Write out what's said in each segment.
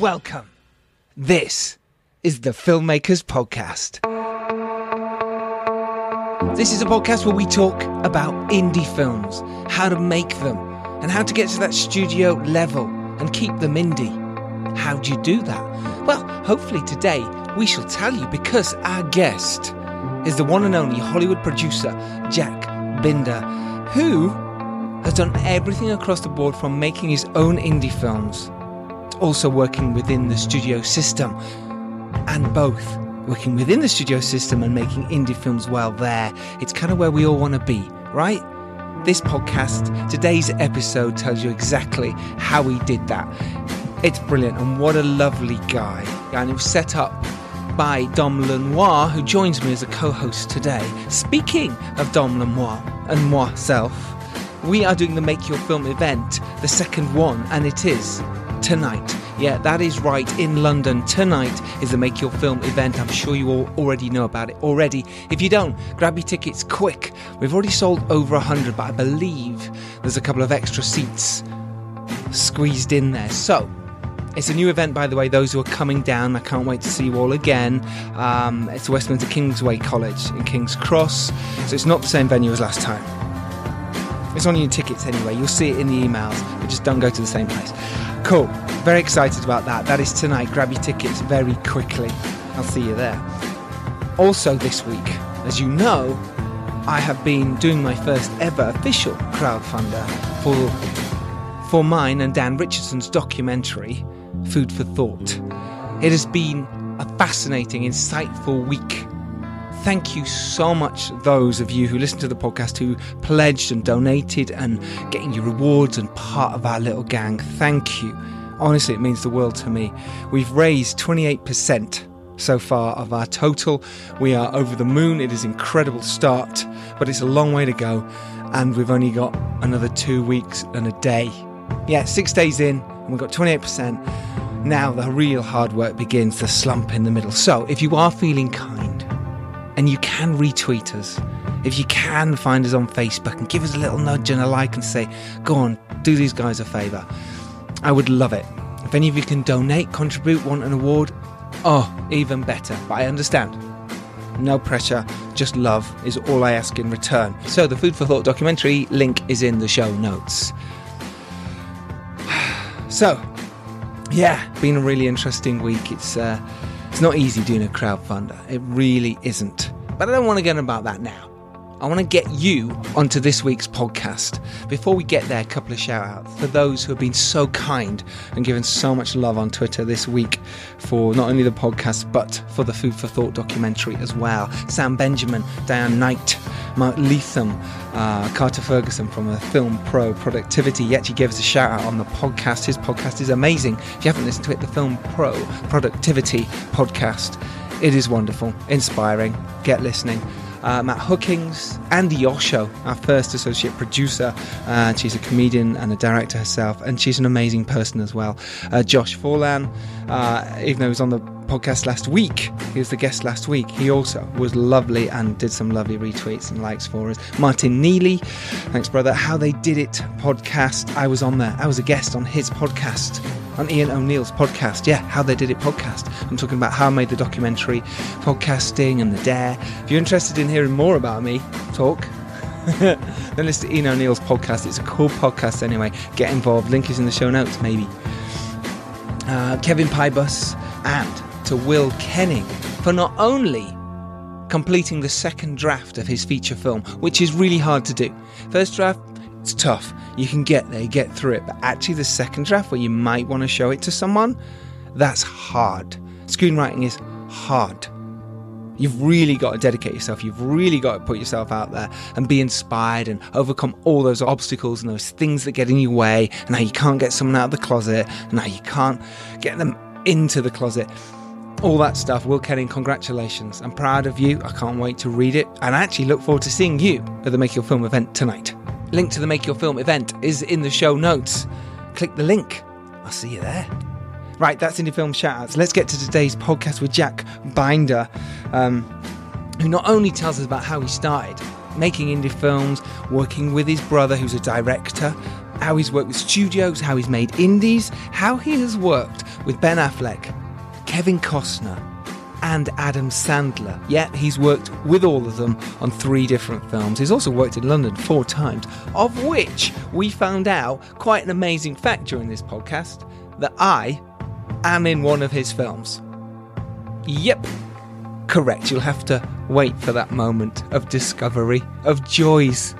Welcome. This is the Filmmakers Podcast. This is a podcast where we talk about indie films, how to make them, and how to get to that studio level and keep them indie. How do you do that? Well, hopefully today we shall tell you, because our guest is the one and only Hollywood producer Jack Binder, who has done everything across the board from making his own indie films, also working within the studio system, and both working within the studio system and making indie films while there. It's kind of where we all want to be, right? This podcast, today's episode, tells you exactly how he did that. It's brilliant, and what a lovely guy. And it was set up by Dom Lenoir, who joins me as a co-host today. Speaking of Dom Lenoir and myself, we are doing the Make Your Film event, the second one, and it is tonight. Yeah, that is right, in London. Tonight is the Make Your Film event. I'm sure you all already know about it already. If you don't, grab your tickets quick. We've already sold over 100, but I believe there's a couple of extra seats squeezed in there. So, it's a new event, by the way. Those who are coming down, I can't wait to see you all again. It's Westminster Kingsway College in King's Cross, so it's not the same venue as last time. It's on your tickets anyway. You'll see it in the emails, but just don't go to the same place. Cool. Very excited about that. That is tonight. Grab your tickets very quickly. I'll see you there. Also this week, as you know, I have been doing my first ever official crowdfunder for mine and Dan Richardson's documentary, Food for Thought. It has been a fascinating, insightful week. Thank you so much, those of you who listen to the podcast, who pledged and donated and getting your rewards and part of our little gang. Thank you. Honestly, it means the world to me. We've raised 28% so far of our total. We are over the moon. It is an incredible start, but it's a long way to go. And we've only got another 2 weeks and a day. Yeah, 6 days in, and we've got 28%. Now the real hard work begins, the slump in the middle. So if you are feeling kind, and you can retweet us, if you can find us on Facebook and give us a little nudge and a like and say, go on, do these guys a favour, I would love it. If any of you can donate, contribute, want an award, oh, even better. But I understand. No pressure, just love is all I ask in return. So the Food for Thought documentary link is in the show notes. So, yeah, been a really interesting week. It's not easy doing a crowdfunder. It really isn't. But I don't want to get about that now. I want to get you onto this week's podcast. Before we get there, a couple of shout-outs for those who have been so kind and given so much love on Twitter this week for not only the podcast, but for the Food for Thought documentary as well. Sam Benjamin, Diane Knight, Mark Leatham, Carter Ferguson from the Film Pro Productivity. He actually gave us a shout-out on the podcast. His podcast is amazing. If you haven't listened to it, the Film Pro Productivity podcast. It is wonderful, inspiring. Get listening. Matt Hookings, Andy Osho, our first associate producer. She's a comedian and a director herself, and she's an amazing person as well. Josh Forlan, even though he was on the podcast last week, he was the guest last week, he also was lovely and did some lovely retweets and likes for us. Martin Neely, thanks brother. How They Did It podcast, I was on there. I was a guest on his podcast, on Ian O'Neill's podcast. Yeah, How They Did It podcast. I'm talking about how I made the documentary, podcasting and the dare. If you're interested in hearing more about me talk, then listen to Ian O'Neill's podcast. It's a cool podcast anyway. Get involved. Link is in the show notes, maybe. Kevin Pybus, and to Will Kenning for not only completing the second draft of his feature film, which is really hard to do. First draft, it's tough. You can get there, get through it. But actually the second draft, where you might want to show it to someone, that's hard. Screenwriting is hard. You've really got to dedicate yourself. You've really got to put yourself out there and be inspired and overcome all those obstacles and those things that get in your way, and how you can't get someone out of the closet, and how you can't get them into the closet. All that stuff. Will Kenning, congratulations. I'm proud of you. I can't wait to read it. And I actually look forward to seeing you at the Make Your Film event tonight. Link to the Make Your Film event is in the show notes. Click the link. I'll see you there. Right, that's Indie Film Shoutouts. Let's get to today's podcast with Jack Binder, who not only tells us about how he started making indie films, working with his brother, who's a director, how he's worked with studios, how he's made indies, how he has worked with Ben Affleck, Kevin Costner, and Adam Sandler. Yet he's worked with all of them on 3 different films. He's also worked in London 4 times, of which we found out quite an amazing fact during this podcast, that I am in one of his films. Yep, correct. You'll have to wait for that moment of discovery, of joys.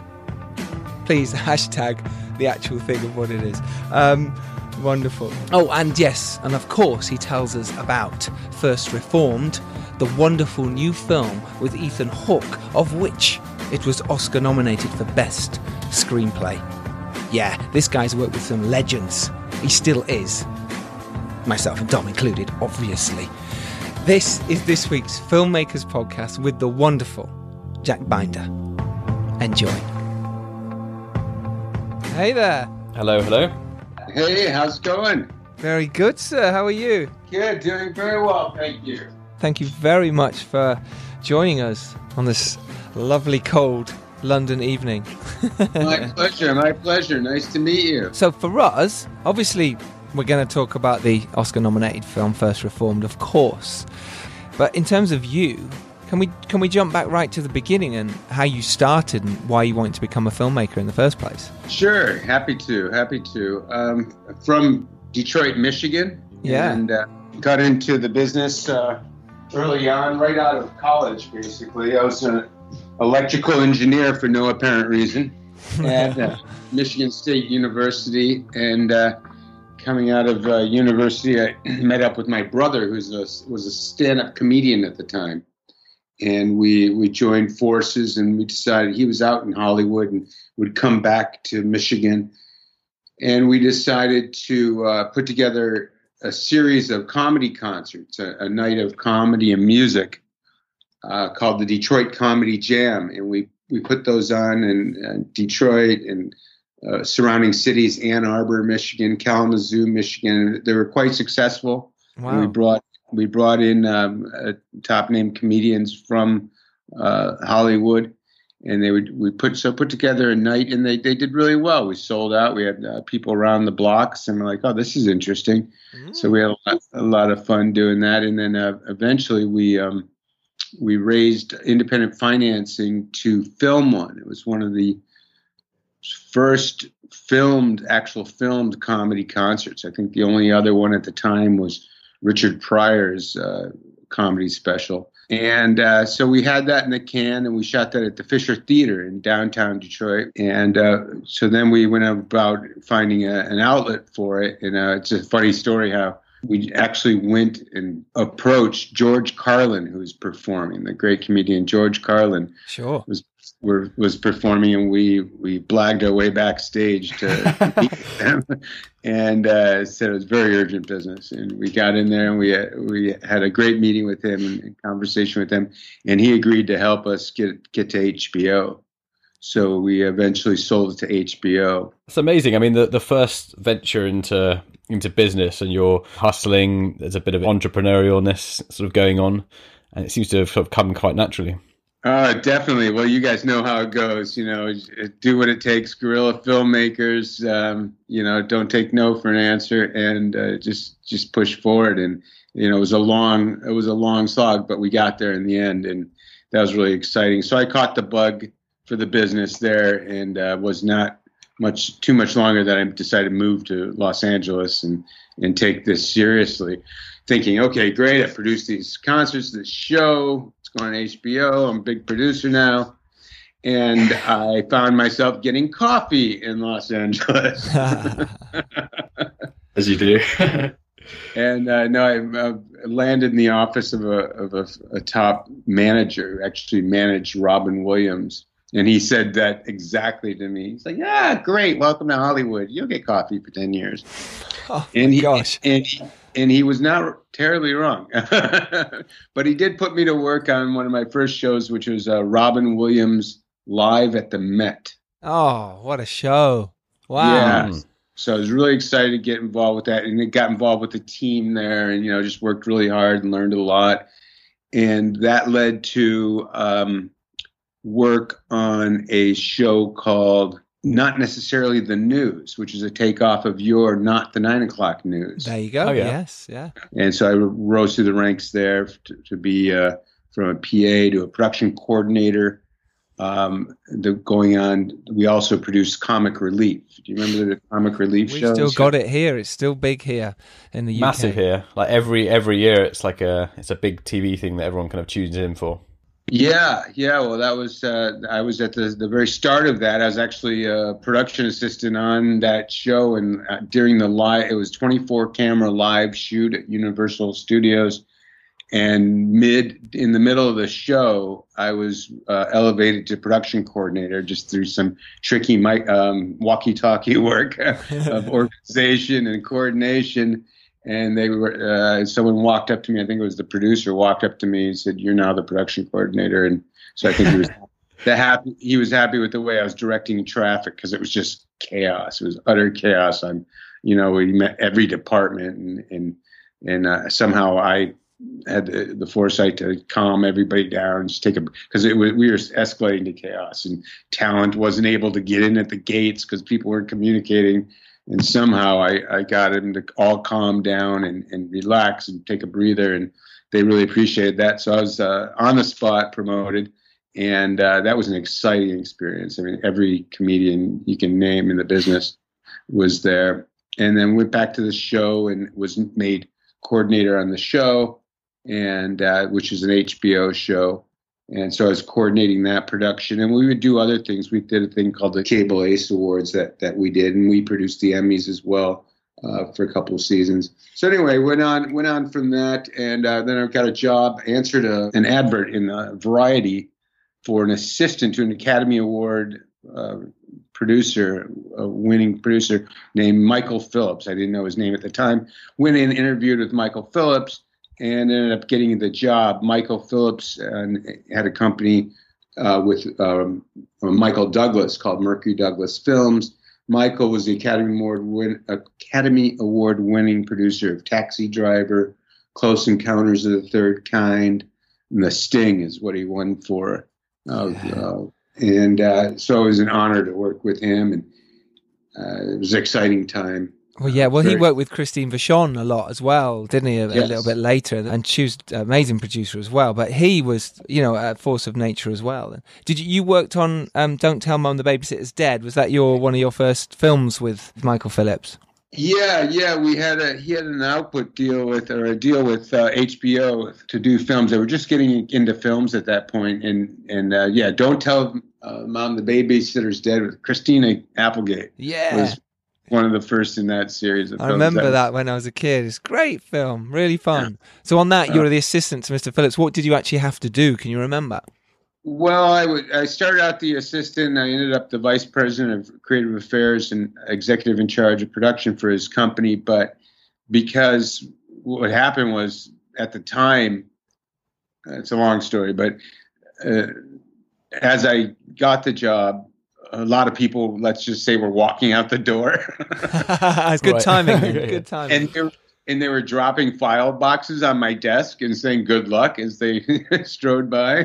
Please hashtag the actual thing of what it is. Wonderful. Oh, and yes, and of course he tells us about First Reformed, the wonderful new film with Ethan Hawke, of which it was Oscar nominated for Best Screenplay. Yeah, this guy's worked with some legends. He still is. Myself and Dom included, obviously. This is this week's Filmmakers Podcast with the wonderful Jack Binder. Enjoy. Hey there. Hello, hello. Hey, how's it going? Very good, sir. How are you? Good, doing very well, thank you. Thank you very much for joining us on this lovely cold London evening. My pleasure, my pleasure. Nice to meet you. So for us, obviously, we're going to talk about the Oscar-nominated film First Reformed, of course. But in terms of you, can we jump back right to the beginning and how you started and why you wanted to become a filmmaker in the first place? Sure, happy to. From Detroit, Michigan, yeah, and got into the business early on, right out of college, basically. I was an electrical engineer for no apparent reason at Michigan State University, and coming out of university, I met up with my brother, who was a stand-up comedian at the time. And we joined forces, and we decided he was out in Hollywood and would come back to Michigan. And we decided to put together a series of comedy concerts, a night of comedy and music called the Detroit Comedy Jam. And we put those on in Detroit and surrounding cities, Ann Arbor, Michigan, Kalamazoo, Michigan. They were quite successful. Wow. We brought in top-named comedians from Hollywood, and we put together a night, and they did really well. We sold out. We had people around the blocks, and we're like, oh, this is interesting. Mm-hmm. So we had a lot of fun doing that, and then eventually we raised independent financing to film one. It was one of the first actual filmed comedy concerts. I think the only other one at the time was Richard Pryor's comedy special. And so we had that in the can, and we shot that at the Fisher Theater in downtown Detroit. And so then we went about finding an outlet for it. And it's a funny story how we actually went and approached George Carlin, who was performing, the great comedian George Carlin. Sure. Was performing, and we blagged our way backstage to meet them, and said it was very urgent business. And we got in there, and we had a great meeting with him and conversation with him, and he agreed to help us get to HBO. So we eventually sold it to HBO. It's amazing. I mean, the first venture into business, and you're hustling. There's a bit of entrepreneurialness sort of going on, and it seems to have sort of come quite naturally. Definitely. Well, you guys know how it goes. You know, do what it takes. Guerrilla filmmakers. Don't take no for an answer, and just push forward. And you know, it was a long slog, but we got there in the end, and that was really exciting. So I caught the bug for the business there, and was not too much longer that I decided to move to Los Angeles and take this seriously, thinking, okay, great, I produced these concerts, this show. On HBO, I'm a big producer now, and I found myself getting coffee in Los Angeles. As you do. And I landed in the office of a top manager who actually managed Robin Williams, and he said that exactly to me. He's like, "Ah, great, welcome to Hollywood. You'll get coffee for 10 years." Oh, and gosh. And he was not terribly wrong, but he did put me to work on one of my first shows, which was Robin Williams Live at the Met. Oh, what a show. Wow. Yeah. So I was really excited to get involved with that, and it got involved with the team there, and, you know, just worked really hard and learned a lot. And that led to work on a show called Not Necessarily the News, which is a takeoff of your Not the 9 o'clock News. There you go. Oh, yeah. Yes. Yeah. And so I rose through the ranks there to be from a PA to a production coordinator. Going on, we also produced Comic Relief. Do you remember the Comic Relief show? We've still got it here. It's still big here in the UK. Massive here. Like every year, it's like it's a big TV thing that everyone kind of tunes in for. Yeah. Well, that was I was at the very start of that. I was actually a production assistant on that show, and during the live, it was 24 camera live shoot at Universal Studios. And in the middle of the show, I was elevated to production coordinator just through some tricky walkie-talkie work of organization and coordination. And they were someone walked up to me. I think it was the producer walked up to me and said, "You're now the production coordinator." And so I think he was He was happy with the way I was directing traffic, because it was just chaos. It was utter chaos. We met every department, and somehow I had the foresight to calm everybody down, just because we were escalating to chaos, and talent wasn't able to get in at the gates because people weren't communicating. And somehow I got them to all calm down and relax and take a breather, and they really appreciated that. So I was on the spot promoted, and that was an exciting experience. I mean, every comedian you can name in the business was there, and then went back to the show and was made coordinator on the show, and which is an HBO show. And so I was coordinating that production, and we would do other things. We did a thing called the Cable Ace Awards that we did, and we produced the Emmys as well for a couple of seasons. So anyway, went on from that, and then I got a job, answered an advert in Variety for an assistant to an Academy Award winning producer named Michael Phillips. I didn't know his name at the time. Went in, interviewed with Michael Phillips, and ended up getting the job. Michael Phillips had a company with Michael Douglas called Mercury Douglas Films. Michael was the Academy Award winning producer of Taxi Driver, Close Encounters of the Third Kind, and The Sting is what he won for. So it was an honor to work with him, and it was an exciting time. Well, yeah. Well, he worked with Christine Vachon a lot as well, didn't he? Yes. A little bit later, and she was an amazing producer as well. But he was, a force of nature as well. Did you worked on Don't Tell Mom the Babysitter's Dead? Was that one of your first films with Michael Phillips? Yeah. We had he had an output deal with HBO to do films. They were just getting into films at that point, and Don't Tell Mom the Babysitter's Dead with Christina Applegate. Yeah. One of the first in that series of films. I remember that when I was a kid. It's a great film, really fun. Yeah. So on that, you were the assistant to Mr. Phillips. What did you actually have to do? Can you remember? Well, I started out the assistant. I ended up the vice president of creative affairs and executive in charge of production for his company. But because what happened was, at the time, it's a long story, but as I got the job, a lot of people, let's just say, were walking out the door. It's good timing. Good timing. And they were dropping file boxes on my desk and saying "good luck" as they strode by.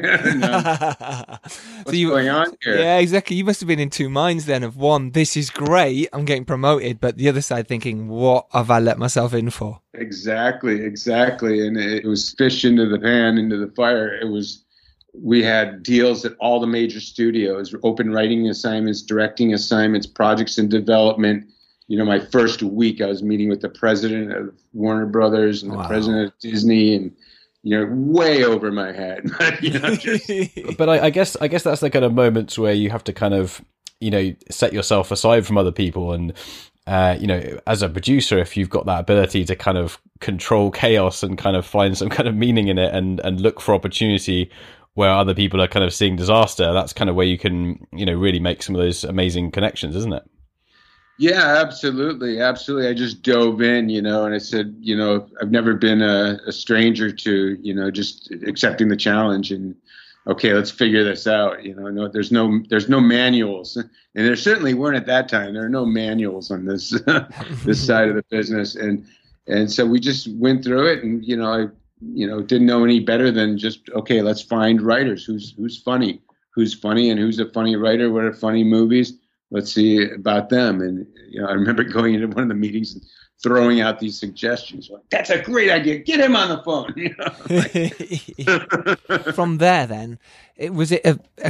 What's going on here? Yeah, exactly. You must have been in two minds then. Of one, this is great, I'm getting promoted, but the other side thinking, what have I let myself in for? Exactly. And it was fish into the pan, into the fire. It was. We had deals at all the major studios, open writing assignments, directing assignments, projects in development. My first week I was meeting with the president of Warner Brothers and the president of Disney, and way over my head. But I guess that's the kind of moments where you have to kind of set yourself aside from other people, and as a producer, if you've got that ability to kind of control chaos and kind of find some kind of meaning in it, and look for opportunity where other people are kind of seeing disaster, that's kind of where you can, really make some of those amazing connections, isn't it? Yeah, absolutely. Absolutely. I just dove in, and I said, I've never been a stranger to, just accepting the challenge, and okay, let's figure this out. There's no manuals, and there certainly weren't at that time. There are no manuals on this, this side of the business. And so we just went through it, and, I didn't know any better than just, okay, let's find writers. Who's funny and who's a funny writer? What are funny movies? let's see about them. And you know, I remember going into one of the meetings and throwing out these suggestions. Like, that's a great idea. Get him on the phone. You know, like. From there, then, was it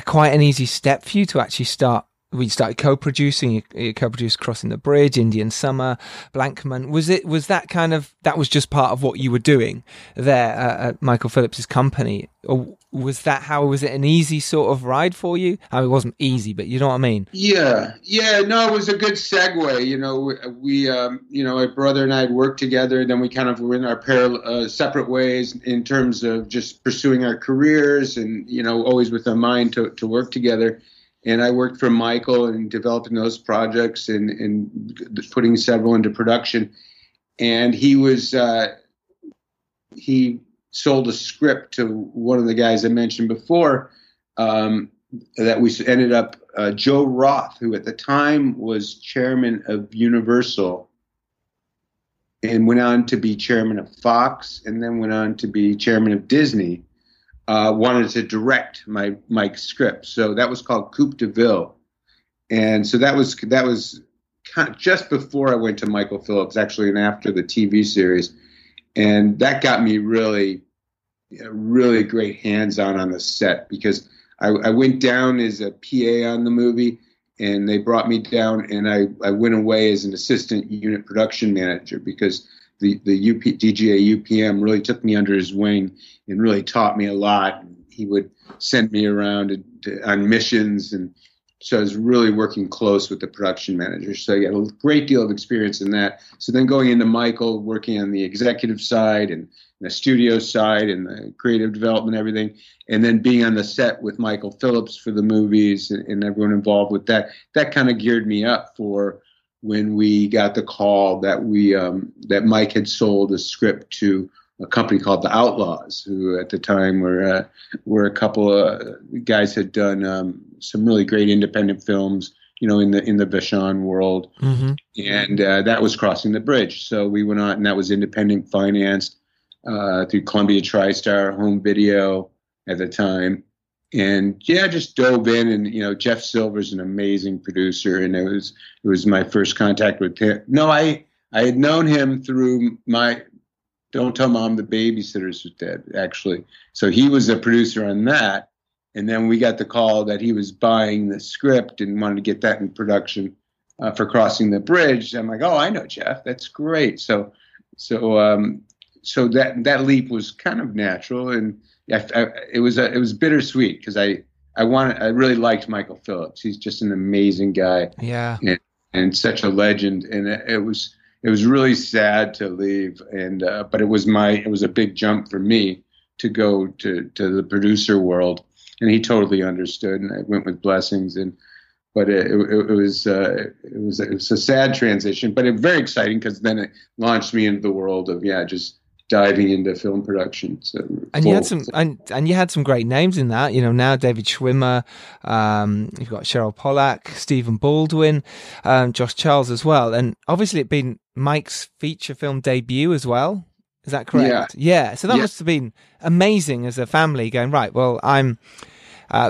quite an easy step for you to actually start? We started co-producing. You co-produced Crossing the Bridge, Indian Summer, Blankman. Was that kind of, that was just part of what you were doing there at Michael Phillips' company? Or was that how, was it an easy sort of ride for you? I mean, it wasn't easy, but you know what I mean? Yeah, no, it was a good segue. You know, we, you know, my brother and I had worked together, and then we kind of were in our separate ways in terms of just pursuing our careers and, you know, always with a mind to work together. And I worked for Michael in developing those projects and putting several into production. And he was he sold a script to one of the guys I mentioned before that we ended up Joe Roth, who at the time was chairman of Universal and went on to be chairman of Fox and then went on to be chairman of Disney. Wanted to direct my script, so that was called Coupe de Ville, and so that was kind of just before I went to Michael Phillips, actually, and after the TV series, and that got me really great hands-on on the set, because I went down as a PA on the movie, and they brought me down, and I went away as an assistant unit production manager, because the DGA UPM really took me under his wing and really taught me a lot. He would send me around on missions, and so I was really working close with the production manager. So I got a great deal of experience in that. So then going into Michael, working on the executive side and the studio side and the creative development, everything, and then being on the set with Michael Phillips for the movies and everyone involved with that, that kind of geared me up for when we got the call that we that Mike had sold a script to a company called The Outlaws, who at the time were a couple of guys had done some really great independent films, you know, in the Vachon world, mm-hmm. and that was Crossing the Bridge. So we went on, and that was independent financed through Columbia TriStar Home Video at the time. And yeah, I just dove in, and you know, Jeff Silver's an amazing producer, and it was my first contact with him. No, I had known him through my Don't Tell Mom the Babysitter's Dead, actually. So he was a producer on that, and then we got the call that he was buying the script and wanted to get that in production for Crossing the Bridge. I'm like, oh, I know Jeff, that's great. So that leap was kind of natural, and it was bittersweet, because I really liked Michael Phillips. He's just an amazing guy, yeah, and such a legend. And it was really sad to leave, and but it was a big jump for me to go to the producer world, and he totally understood, and I went with blessings. And but it was a sad transition, but it was very exciting, because then it launched me into the world of just diving into film production. So, and you had some great names in that, you know, now David Schwimmer, you've got Cheryl Pollack, Stephen Baldwin, Josh Charles as well, and obviously it'd been Mike's feature film debut as well, is that correct? Yeah. So that must have been amazing as a family going, right, well, I'm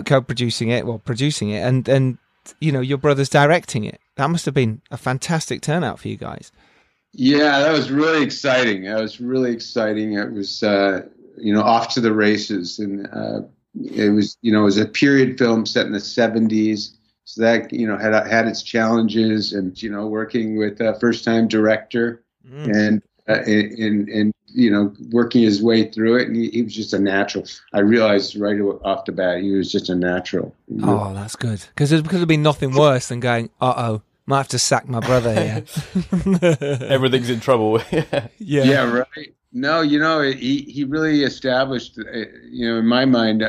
producing it and you know, your brother's directing it. That must have been a fantastic turnout for you guys. Yeah, that was really exciting. It was, you know, off to the races. And it was a period film set in the 70s. So that, you know, had its challenges, and, you know, working with a first-time director and, you know, working his way through it. And he was just a natural. I realized right off the bat, he was just a natural. Oh, that's good. Because there could have been nothing worse than going, uh-oh. Might have to sack my brother here. Everything's in trouble. Yeah, right. No, you know, he really established, you know, in my mind,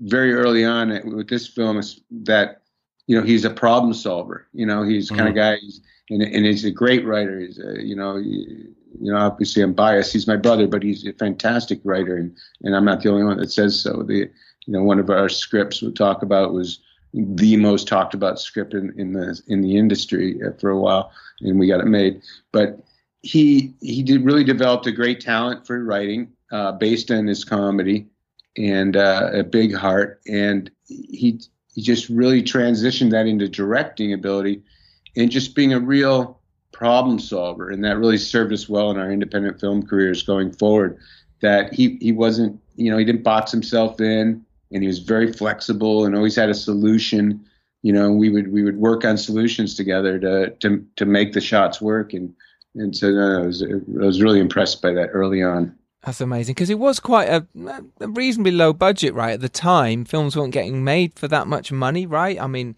very early on with this film, is that, you know, he's a problem solver. You know, he's the kind of guy, and he's a great writer. He's, you know, obviously I'm biased. He's my brother, but he's a fantastic writer, and I'm not the only one that says so. You know, one of our scripts we'll talk about was the most talked about script in the industry for a while, and we got it made. But he really developed a great talent for writing based on his comedy, and a big heart. And he he just really transitioned that into directing ability and just being a real problem solver. And that really served us well in our independent film careers going forward, that he wasn't, you know, he didn't box himself in, and he was very flexible and always had a solution. You know, we would work on solutions together to make the shots work. And so I was really impressed by that early on. That's amazing, because it was quite a reasonably low budget, right? At the time, films weren't getting made for that much money, right? I mean,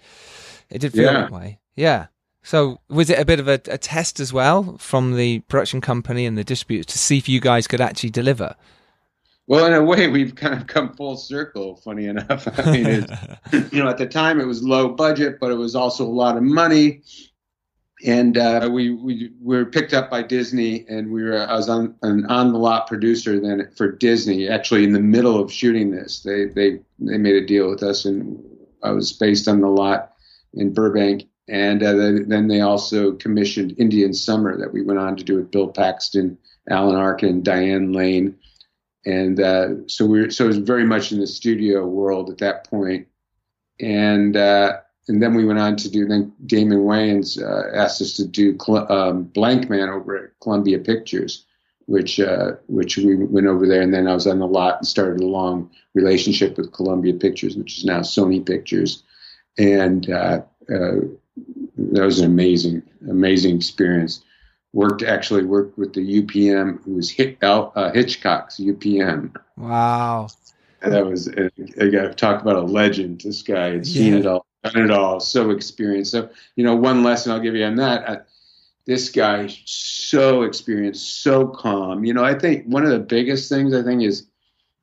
it did feel that way. Yeah. So was it a bit of a test as well from the production company and the distributors to see if you guys could actually deliver? Well, in a way, we've kind of come full circle, funny enough. I mean, you know, at the time it was low budget, but it was also a lot of money. And we were picked up by Disney, and I was an on-the-lot producer then for Disney, actually in the middle of shooting this. They made a deal with us, and I was based on the lot in Burbank. And then they also commissioned Indian Summer that we went on to do with Bill Paxton, Alan Arkin, Diane Lane. And so it was very much in the studio world at that point. And then we went on to do, then Damon Wayans asked us to do Blankman over at Columbia Pictures, which we went over there. And then I was on the lot and started a long relationship with Columbia Pictures, which is now Sony Pictures. And that was an amazing, amazing experience. Worked with the UPM, who was Hitchcock's UPM. Wow. And that was, talk about a legend. This guy had seen it all. Done it all, so experienced. So, you know, one lesson I'll give you on that, this guy, so experienced, so calm. You know, I think one of the biggest things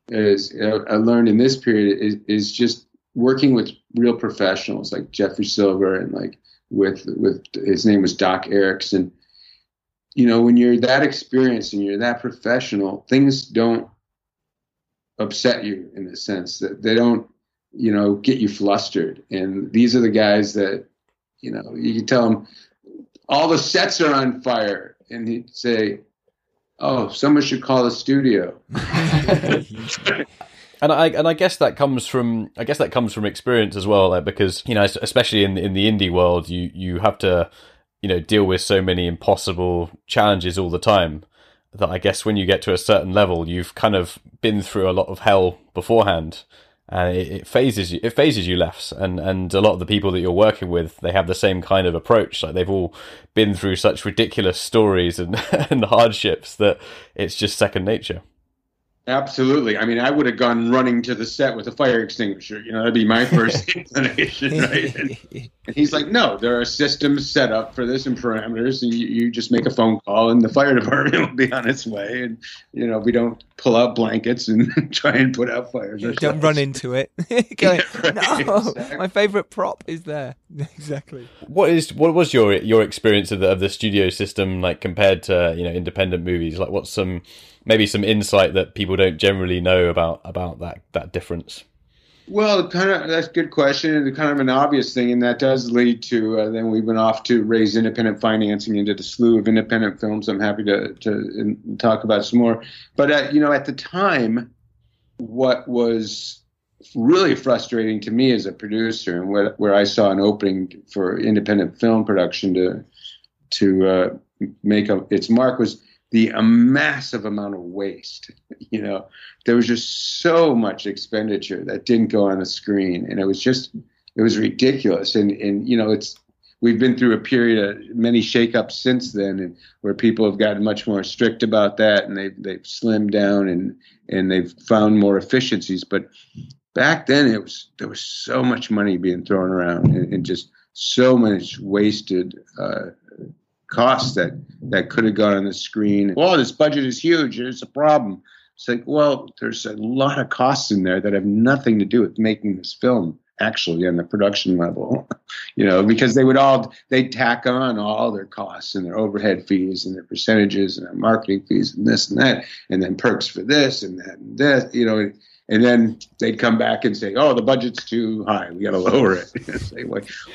is I learned in this period is just working with real professionals like Jeffrey Silver and like with his name was Doc Erickson. You know, when you're that experienced and you're that professional, things don't upset you in the sense that they don't, you know, get you flustered. And these are the guys that, you know, you can tell them all the sets are on fire, and he'd say, "Oh, someone should call the studio." And I guess that comes from experience as well, because, you know, especially in the indie world, you have to, you know, deal with so many impossible challenges all the time. That I guess when you get to a certain level, you've kind of been through a lot of hell beforehand. And it phases you. It phases you less, and a lot of the people that you're working with, they have the same kind of approach. Like, they've all been through such ridiculous stories and hardships that it's just second nature. Absolutely. I mean, I would have gone running to the set with a fire extinguisher. You know, that'd be my first inclination, right? And he's like, "No, there are systems set up for this and parameters, and you just make a phone call, and the fire department will be on its way. And, you know, we don't pull out blankets and try and put out fires. Don't run into it." Going, yeah, right, no, exactly. My favorite prop is there. Exactly. What was your experience of the studio system like compared to, you know, independent movies? Like, what's maybe some insight that people don't generally know about that difference? Well, kind of, that's a good question. It's kind of an obvious thing, and that does lead to, then we went off to raise independent financing and did a slew of independent films. I'm happy to talk about some more. But, you know, at the time, what was really frustrating to me as a producer, and where I saw an opening for independent film production to make its mark, was the massive amount of waste. You know, there was just so much expenditure that didn't go on the screen, and it was ridiculous. And you know, we've been through a period of many shakeups since then, and where people have gotten much more strict about that, and they've slimmed down and they've found more efficiencies. But back then, there was so much money being thrown around, and just so much wasted costs that could have gone on the screen. "Well, this budget is huge. It's a problem." It's like, well, there's a lot of costs in there that have nothing to do with making this film, actually, on the production level. You know, because they'd tack on all their costs and their overhead fees and their percentages and their marketing fees and this and that, and then perks for this and that and this, you know. And then they'd come back and say, "Oh, the budget's too high. We got to lower it." Say,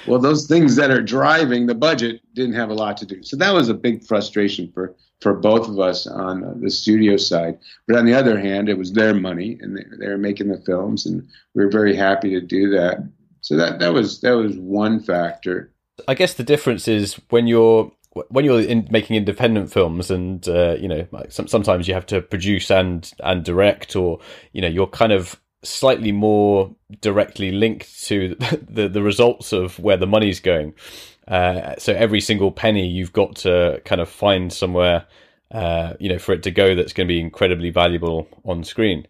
well, those things that are driving the budget didn't have a lot to do. So that was a big frustration for both of us on the studio side. But on the other hand, it was their money, and they were making the films, and we were very happy to do that. So that was one factor. I guess the difference is when you're making independent films, and sometimes you have to produce and direct, or you're kind of slightly more directly linked to the results of where the money's going. So every single penny you've got to kind of find somewhere, for it to go that's going to be incredibly valuable on screen.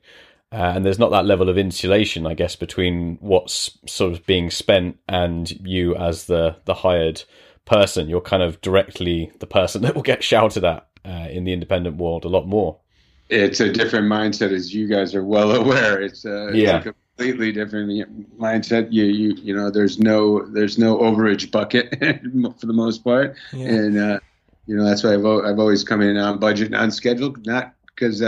And there's not that level of insulation, I guess, between what's sort of being spent and you as the hired person. You're kind of directly the person that will get shouted at in the independent world a lot more. It's a different mindset, as you guys are well aware. It's a completely different mindset. You know, there's no overage bucket for the most part, and that's why I've always come in on budget and on schedule, not because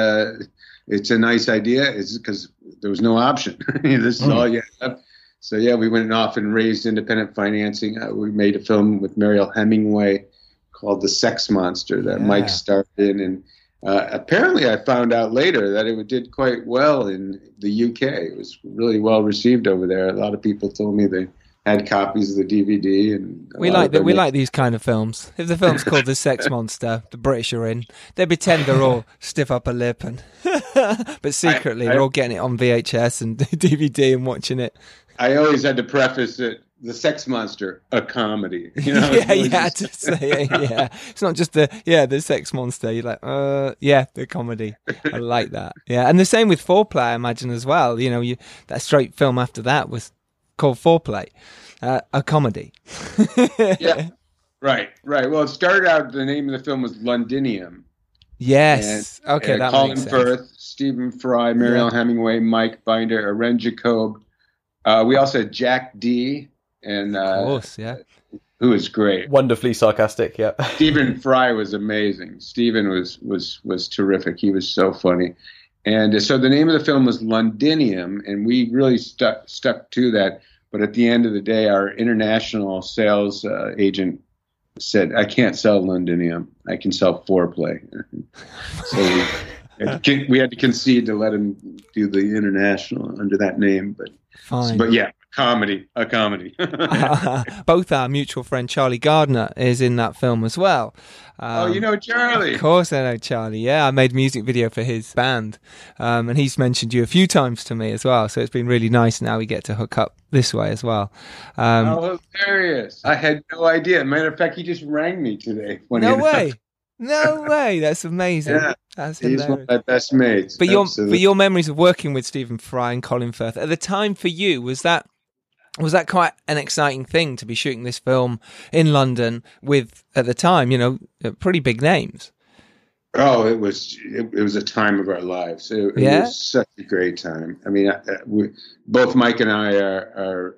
it's a nice idea, it's because there was no option. This is all you have. So we went off and raised independent financing. We made a film with Mariel Hemingway called The Sex Monster that Mike starred in, and apparently I found out later that it did quite well in the UK. It was really well received over there. A lot of people told me they had copies of the DVD. And we like these kind of films. If the film's called The Sex Monster, the British are in. They pretend they're all stiff upper lip, but secretly they're all getting it on VHS and DVD and watching it. I always had to preface it. The Sex Monster, a comedy. It's not just the Sex Monster. You're like, the comedy. I like that. Yeah, and the same with Foreplay, I imagine, as well. That straight film after that was called Foreplay, a comedy. Yeah, right. Well, it started out, the name of the film was Londinium. Yes. And, that Colin Firth, Stephen Fry, Mariel Hemingway, Mike Binder, Aren Jacob. We also had Jack D., and who was great, wonderfully sarcastic. Yeah, Stephen Fry was amazing. Stephen was terrific. He was so funny, and so the name of the film was Londinium, and we really stuck to that. But at the end of the day, our international sales agent said, "I can't sell Londinium. I can sell Foreplay." So we had to concede to let him do the international under that name, but fine. But a comedy. Both our mutual friend Charlie Gardner is in that film as well. You know Charlie? Of course I know Charlie, I made a music video for his band, and he's mentioned you a few times to me as well, so it's been really nice now we get to hook up this way as well. How hilarious. I had no idea. Matter of fact, he just rang me today. No way. That's amazing. Yeah, that's hilarious. He's one of my best mates. But your memories of working with Stephen Fry and Colin Firth at the time for you, was that quite an exciting thing to be shooting this film in London with, at the time, pretty big names? Oh, it was a time of our lives. It was such a great time. I mean, both Mike and I are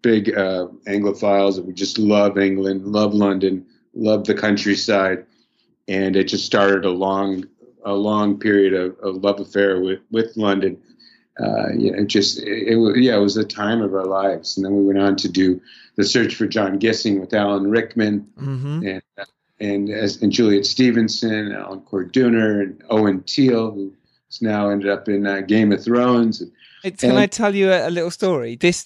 big Anglophiles. We just love England, love London, love the countryside. And it just started a long period of love affair with London. It was a time of our lives. And then we went on to do The Search for John Gissing with Alan Rickman, and Juliet Stevenson, Alan Corduner, and Owen Teale, who's now ended up in Game of Thrones. Can I tell you a little story? There's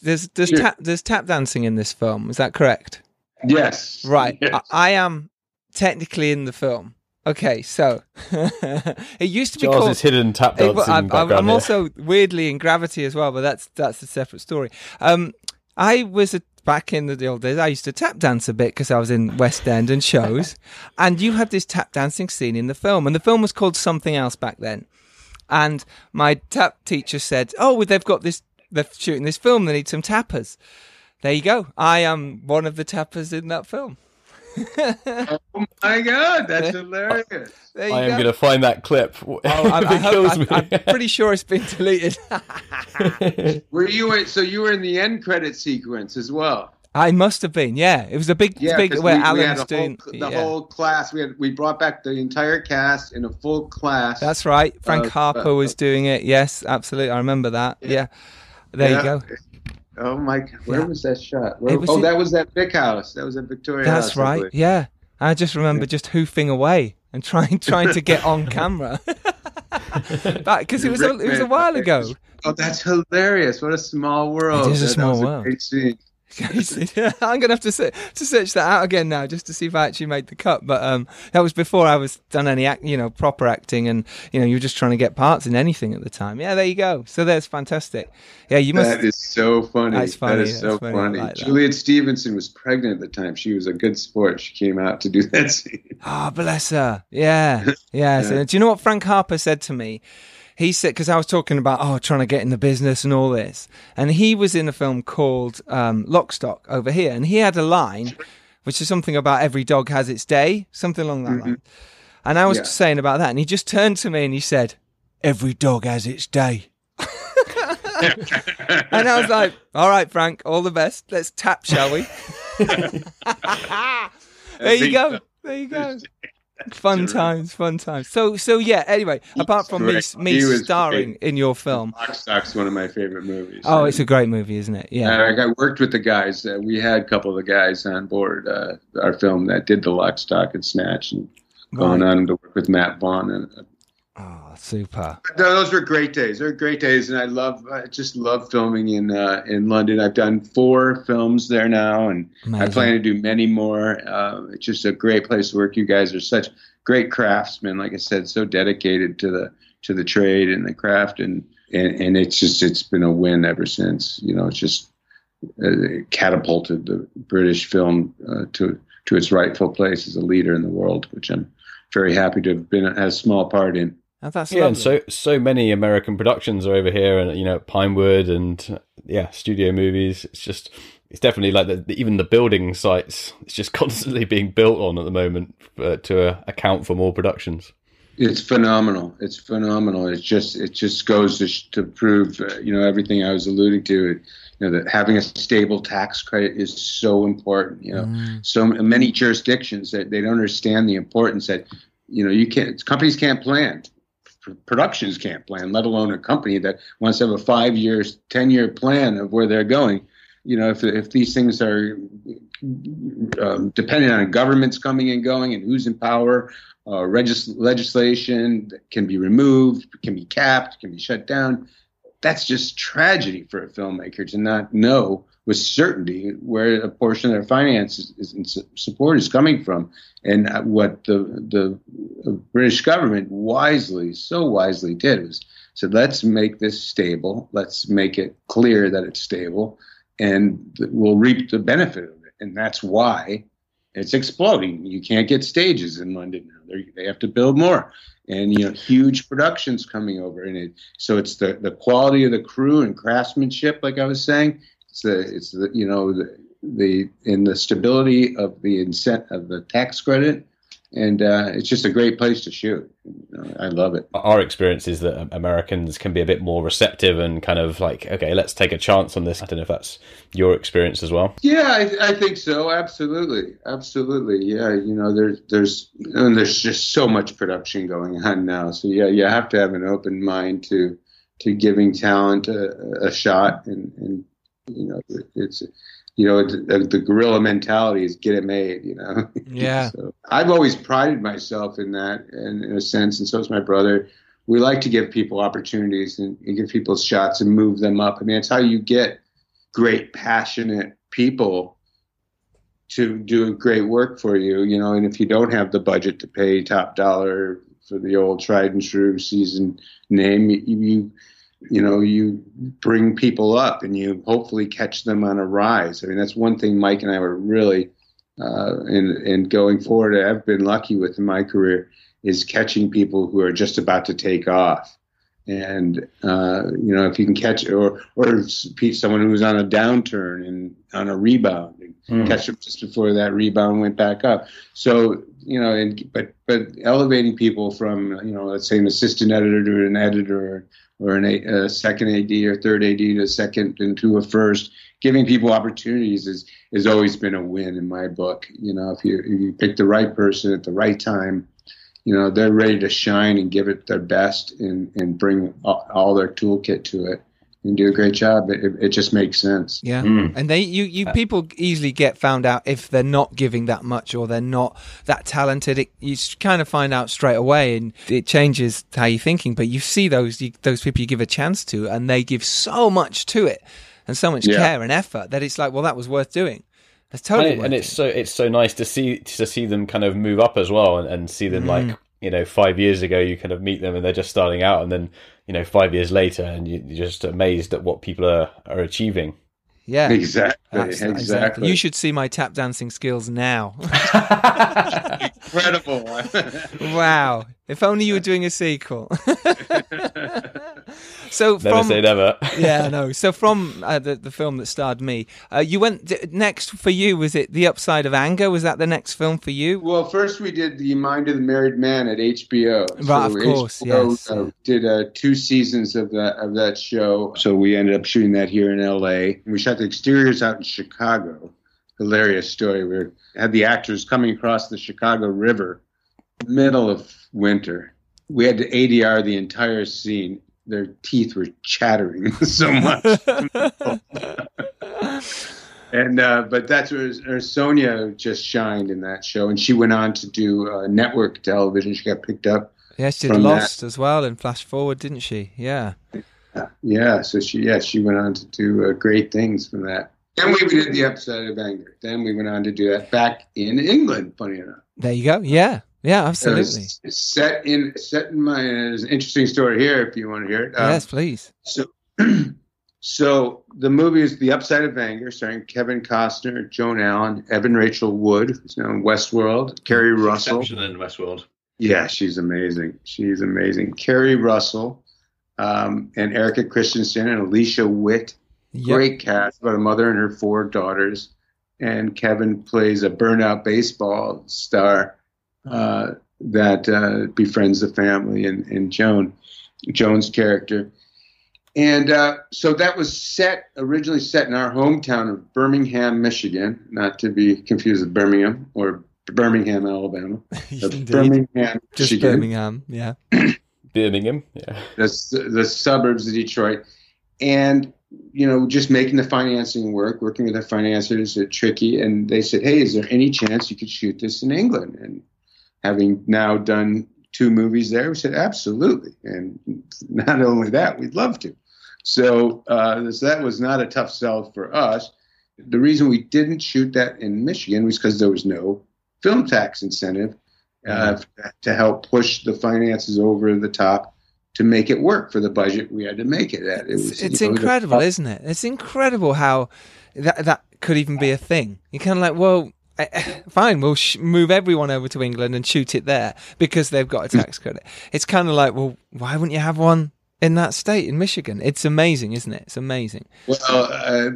tap dancing in this film. Is that correct? Yes. Right. Yes. I am technically in the film. Okay, so it used to be called... Charles is hidden tap dancing in the background. I'm also weirdly in Gravity as well, but that's a separate story. I was back in the old days, I used to tap dance a bit because I was in West End and shows, and you had this tap dancing scene in the film, and the film was called something else back then. And my tap teacher said, they've got this, they're shooting this film, they need some tappers. There you go. I am one of the tappers in that film. Oh my God, that's hilarious. I am going to find that clip. I'm pretty sure it's been deleted. So you were in the end credit sequence as well? I must have been, it was a big where Alan's doing the whole class. We brought back the entire cast in a full class. That's right. Frank Harper was doing it. Yes, absolutely, I remember that. You go. Oh my God! Where was that shot? That was that big house. That was at Victoria House. That's right. Yeah, I just remember just hoofing away and trying to get on camera because it was a while ago. God, that's hilarious. What a small world. It is a small world. Great scene. I'm gonna have to search that out again now just to see if I actually made the cut. But that was before I was done any proper acting, and you were just trying to get parts in anything at the time. Yeah, there you go. So that's fantastic. Yeah, you must. That is so funny. That's funny. That is so funny. Like Juliet Stevenson was pregnant at the time. She was a good sport. She came out to do that scene. Oh, bless her. Yeah, yeah. Yeah. So, do you know what Frank Harper said to me? He said, because I was talking about, trying to get in the business and all this. And he was in a film called Lock Stock over here. And he had a line, which is something about every dog has its day, something along that line. And I was saying about that. And he just turned to me and he said, every dog has its day. And I was like, all right, Frank, all the best. Let's tap, shall we? There you go. There you go. Fun times. So yeah. Anyway, apart from me starring in your film, Lock Stock's one of my favorite movies. Oh, it's a great movie, isn't it? Yeah. I worked with the guys. We had a couple of the guys on board our film that did the Lock Stock and Snatch, and going on to work with Matt Vaughn. And super. Those were great days. They're great days, and I just love filming in London. I've done 4 films there now, and amazing. I plan to do many more. It's just a great place to work. You guys are such great craftsmen. Like I said, so dedicated to the trade and the craft, and it's been a win ever since. It's just catapulted the British film to its rightful place as a leader in the world, which I'm very happy to have been a small part in. Oh, that's lovely. And so many American productions are over here, and Pinewood and studio movies. It's definitely like even the building sites. It's just constantly being built on at the moment to account for more productions. It's phenomenal. It just goes to prove everything I was alluding to. That having a stable tax credit is so important. So many jurisdictions that they don't understand the importance that companies can't plan. Productions can't plan, let alone a company that wants to have a 5-year, 10-year plan of where they're going. If these things are dependent on governments coming and going and who's in power, legislation can be removed, can be capped, can be shut down. That's just tragedy for a filmmaker to not know with certainty where a portion of their finances and support is coming from, and what the British government so wisely did was said, let's make this stable, let's make it clear that it's stable, and we'll reap the benefit of it. And that's why it's exploding. You can't get stages in London now; they have to build more, and huge productions coming over. And so it's the quality of the crew and craftsmanship, like I was saying. It's the stability of the incentive of the tax credit, and it's just a great place to shoot. I love it. Our experience is that Americans can be a bit more receptive and kind of like, okay, let's take a chance on this. I don't know if that's your experience as well. Yeah, I think so. Absolutely. Yeah, there's just so much production going on now. So yeah, you have to have an open mind to giving talent a shot and. The guerrilla mentality is get it made, Yeah. So I've always prided myself in that, and in a sense, and so is my brother. We like to give people opportunities and give people shots and move them up. I mean, it's how you get great, passionate people to do great work for you, and if you don't have the budget to pay top dollar for the old tried and true seasoned name, you bring people up and you hopefully catch them on a rise. I mean, that's one thing Mike and I were really, and going forward, I've been lucky with in my career is catching people who are just about to take off. And, if you can catch or someone who's on a downturn and on a rebound and catch them just before that rebound went back up. So, but elevating people from, let's say an assistant editor to an editor or a second AD or third AD to a second and to a first, giving people opportunities has always been a win in my book. If you pick the right person at the right time, they're ready to shine and give it their best and bring all their toolkit to it. You do a great job. It just makes sense. Yeah. Mm. And people easily get found out if they're not giving that much or they're not that talented. You kind of find out straight away, and it changes how you're thinking. But you see those people you give a chance to, and they give so much to it and so much care and effort that it's like, well, that was worth doing. That's totally worth it. And it's so nice to see them kind of move up as well, and see them like, you know, 5 years ago you kind of meet them and they're just starting out, and then, you know, 5 years later, and you're just amazed at what people are achieving. Yeah, exactly. You should see my tap dancing skills now. Incredible. Wow. If only you were doing a sequel. So never say never. Yeah, no. So from the film that starred me, you went next for you. Was it The Upside of Anger? Was that the next film for you? Well, first we did The Mind of the Married Man at HBO. Right, so of course. HBO, yes. Did 2 seasons of that show. So we ended up shooting that here in LA. We shot the exteriors out in Chicago. Hilarious story. We had the actors coming across the Chicago River, middle of winter. We had to ADR the entire scene. Their teeth were chattering so much. And but that's where Sonia just shined in that show, and she went on to do network television. She got picked up. Yeah, she did Lost as well, and Flash Forward, didn't she? Yeah. Yeah, so she went on to do great things from that. Then we did The Upside of Anger. Then we went on to do that back in England, funny enough. There you go. Yeah. Yeah, absolutely. There's an interesting story here if you want to hear it. Yes, please. So the movie is The Upside of Anger, starring Kevin Costner, Joan Allen, Evan Rachel Wood, who's now in Westworld, Keri Russell. Exceptional in Westworld. Yeah, she's amazing. Keri Russell and Erika Christensen and Alicia Witt. Yep. Great cast about a mother and her 4 daughters. And Kevin plays a burnout baseball star that befriends the family and Joan's character. And so that was originally set in our hometown of Birmingham, Michigan, not to be confused with Birmingham or Birmingham, Alabama. Birmingham, just Michigan. Birmingham, yeah. Birmingham, yeah. The suburbs of Detroit. And, you know, just making the financing work, working with the financiers, they're tricky. And they said, hey, is there any chance you could shoot this in England? And having now done 2 movies there, we said, absolutely. And not only that, we'd love to. So that was not a tough sell for us. The reason we didn't shoot that in Michigan was because there was no film tax incentive to help push the finances over the top to make it work for the budget we had to make it at. It's incredible, isn't it? It's incredible how that could even be a thing. You're kind of like, well, fine, we'll move everyone over to England and shoot it there because they've got a tax credit. It's kind of like, well, why wouldn't you have one in that state, in Michigan? It's amazing, isn't it? It's amazing. Well,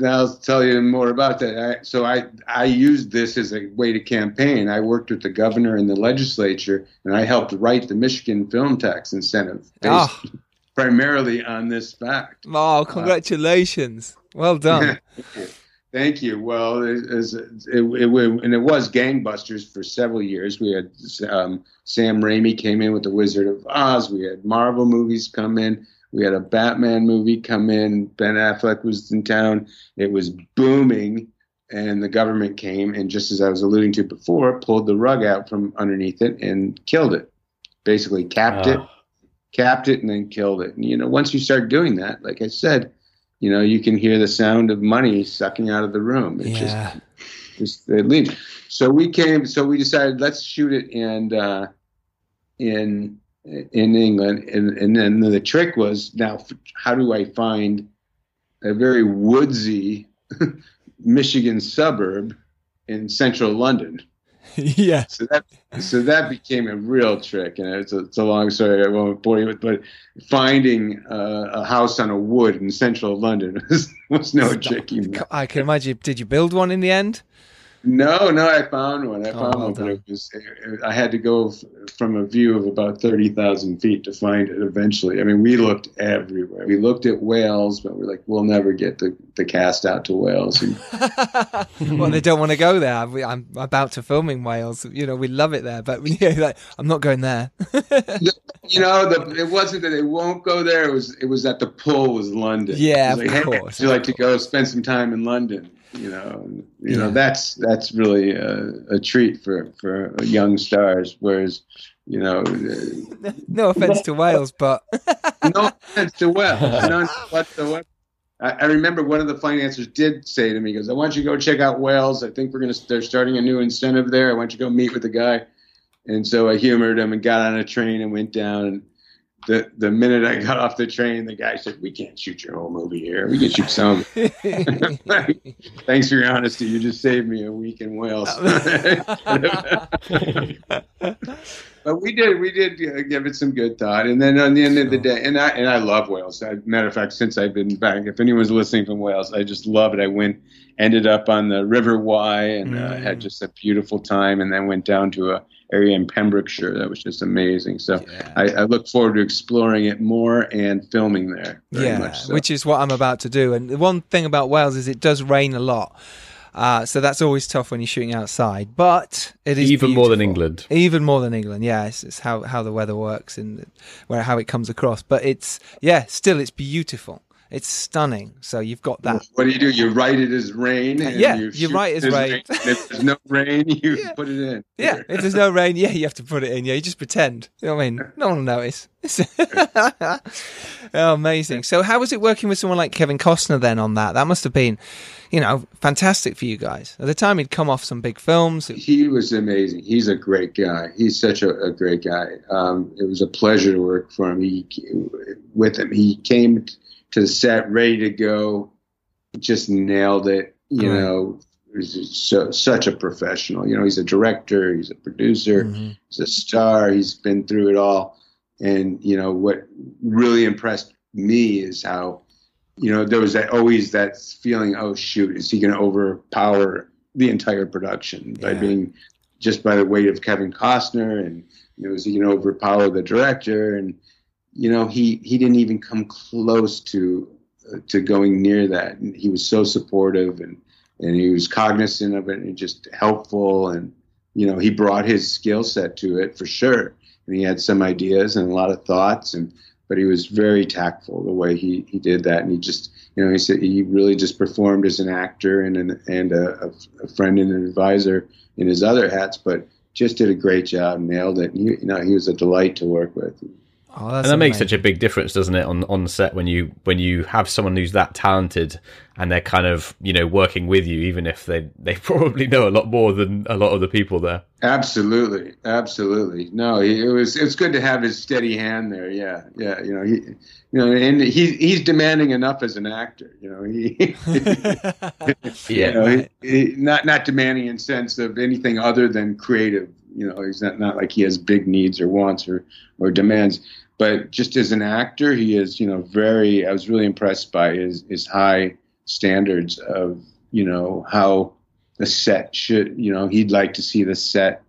I'll tell you more about that. So I used this as a way to campaign. I worked with the governor and the legislature, and I helped write the Michigan film tax incentive based primarily on this fact. Oh, congratulations. Well done. Thank you. Well, it was gangbusters for several years. We had Sam Raimi came in with The Wizard of Oz. We had Marvel movies come in. We had a Batman movie come in. Ben Affleck was in town. It was booming, and the government came and, just as I was alluding to before, pulled the rug out from underneath it and killed it. Basically capped it, and then killed it. And, you know, once you start doing that, like I said, you know, you can hear the sound of money sucking out of the room. It just it leaves. So we decided, let's shoot it in England. And then the trick was, now how do I find a very woodsy Michigan suburb in central London? Yeah. So that became a real trick, and it's a long story. I won't bore you with, but finding a house on a wood in central London was no trick. I can imagine. Did you build one in the end? No, I found one. I found one, but I had to go from a view of about 30,000 feet to find it eventually. I mean, we looked everywhere. We looked at Wales, but we're like, we'll never get the cast out to Wales. Well, they don't want to go there. I'm about to film in Wales. You know, we love it there, but I'm not going there. It wasn't that they won't go there. It was that the pull was London. Yeah, it was like, of course. Hey, would you like to go spend some time in London? That's really a treat for young stars. Whereas, no offense to Wales, but no offense to Wales, none whatsoever. I remember one of the financiers did say to me, "He goes, I want you to go check out Wales. I think they're starting a new incentive there. I want you to go meet with the guy." And so I humored him and got on a train and went down. And the minute I got off the train, the guy said, "We can't shoot your whole movie here. We can shoot some." Thanks for your honesty. You just saved me a week in Wales. But we did give it some good thought. And then on the end of the day, and I love Wales. Matter of fact, since I've been back, if anyone's listening from Wales, I just love it. I ended up on the River Wye and had just a beautiful time, and then went down to a area in Pembrokeshire that was just amazing. So yeah. I look forward to exploring it more and filming there very much so. Which is what I'm about to do. And the one thing about Wales is it does rain a lot. So that's always tough when you're shooting outside, but it is even beautiful. More than England. Even more than England, yeah. It's how the weather works and how it comes across. But it's beautiful. It's stunning. So you've got that. What do? You write it as rain. And you write it as rain. If there's no rain, you put it in. Yeah, if there's no rain, you have to put it in. Yeah, you just pretend. You know what I mean? No one will notice. Oh, amazing. So how was it working with someone like Kevin Costner then on that? That must have been, fantastic for you guys. At the time, he'd come off some big films. He was amazing. He's a great guy. He's such a great guy. It was a pleasure to work for him. He came to the set ready to go, just nailed it. Such a professional. He's a director, he's a producer, he's a star. He's been through it all, and what really impressed me is how there was always that feeling, oh shoot, is he going to overpower the entire production by being just by the weight of Kevin Costner, and is he going to overpower the director? And he didn't even come close to going near that. And he was so supportive, and he was cognizant of it, and just helpful. And he brought his skill set to it for sure. And he had some ideas and a lot of thoughts, but he was very tactful the way he did that. And he just he said he really just performed as an actor and a friend and an advisor in his other hats, but just did a great job, nailed it. And he was a delight to work with. Oh, and that amazing. Makes such a big difference, doesn't it, on set when you have someone who's that talented and they're kind of working with you, even if they probably know a lot more than a lot of the people there. Absolutely. No, it's good to have his steady hand there. Yeah. And he's demanding enough as an actor. Not demanding in sense of anything other than creative. He's not like he has big needs or wants or demands, but just as an actor, he is, I was really impressed by his high standards of, how the set should, he'd like to see the set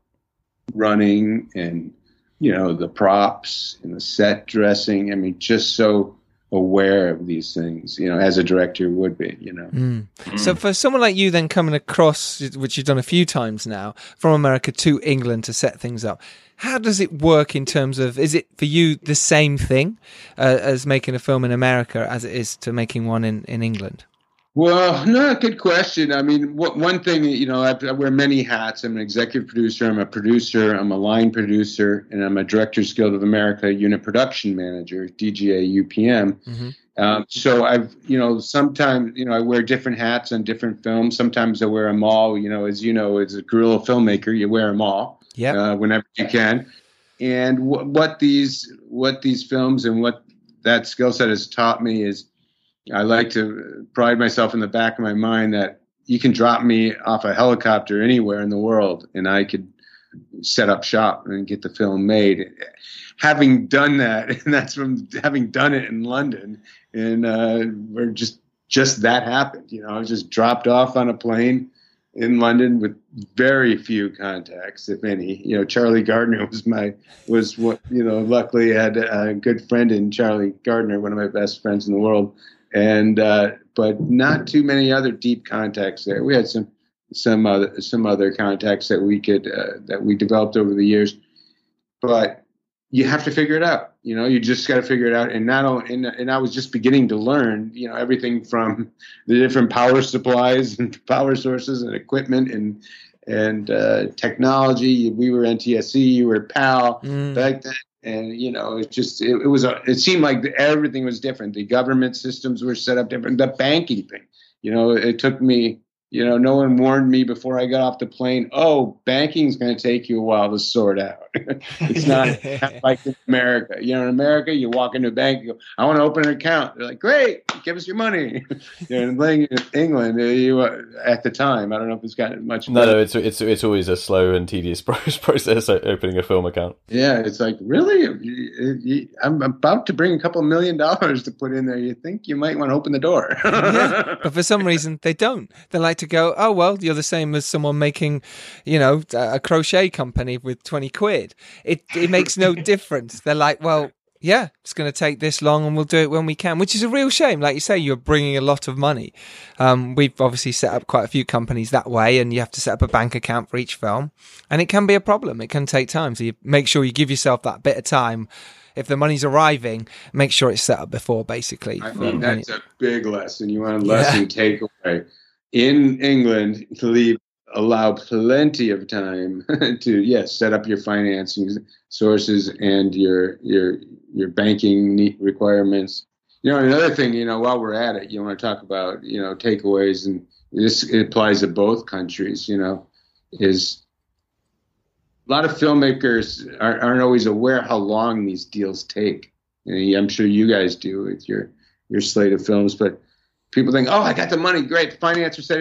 running and, the props and the set dressing. I mean, just so aware of these things, as a director would be, So for someone like you then coming across, which you've done a few times now, from America to England to set things up, how does it work in terms of, is it for you the same thing as making a film in America as it is to making one in England? Well, no, good question. I mean, one thing, I wear many hats. I'm an executive producer, I'm a producer, I'm a line producer, and I'm a Directors Guild of America Unit Production Manager, DGA UPM. So I've, sometimes, I wear different hats on different films. Sometimes I wear them all, as you know, as a guerrilla filmmaker, you wear them all whenever you can. And what these films and what that skill set has taught me is, I like to pride myself in the back of my mind that you can drop me off a helicopter anywhere in the world and I could set up shop and get the film made. Having done that, and that's from having done it in London, and where just that happened. I was just dropped off on a plane in London with very few contacts, if any. You know, Charlie Gardner was what, you know, luckily had a good friend in Charlie Gardner, one of my best friends in the world. And, but not too many other deep contacts there. We had some other contacts that we could, that we developed over the years, but you have to figure it out. You know, you just got to figure it out. And not only, and I was just beginning to learn, you know, everything from the different power supplies and power sources and equipment and technology. We were NTSC, you were PAL back then, and you know, it just it seemed like everything was different. The government systems were set up different. The banking thing, you know, it took me. You know, no one warned me before I got off the plane. Oh, banking's going to take you a while to sort out. It's not like in America. You know, in America, you walk into a bank, you go, I want to open an account. They're like, great, give us your money. You know, in England, you at the time, I don't know if it's gotten much. No, it's always a slow and tedious process opening a film account. Yeah, it's like, really, I'm about to bring a couple $1 million to put in there. You think you might want to open the door, yeah, but for some reason they don't. They're like, to go, oh well, you're the same as someone making, you know, a crochet company with 20 quid. It makes no difference. They're like, well, yeah, it's going to take this long and we'll do it when we can, which is a real shame. Like you say, you're bringing a lot of money. We've obviously set up quite a few companies that way, and you have to set up a bank account for each film, and it can be a problem. It can take time, so you make sure you give yourself that bit of time. If the money's arriving, make sure it's set up before, basically. I think that's a big lesson. You want a lesson takeaway. In England, allow plenty of time to set up your financing sources and your banking requirements. You know, another thing, you know, while we're at it, you want to talk about, you know, takeaways, and this applies to both countries, you know, is a lot of filmmakers aren't always aware how long these deals take. And I'm sure you guys do with your slate of films, but people think, oh, I got the money. Great. The financer said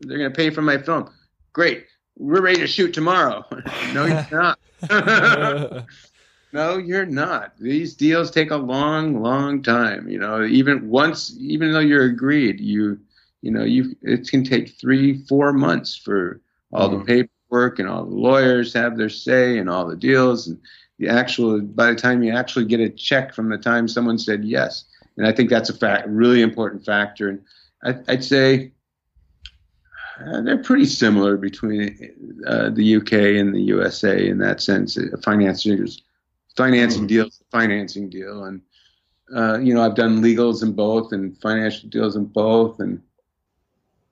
they're going to pay for my film. Great. We're ready to shoot tomorrow. No, you're not. No, you're not. These deals take a long, long time. You know, even though you're agreed, it can take 3-4 months for all the paperwork, and all the lawyers have their say, and all the deals, and by the time you actually get a check from the time someone said yes. And I think that's a really important factor. And I'd say they're pretty similar between the UK and the USA in that sense. Financing deals, financing deal. And, you know, I've done legals in both and financial deals in both. And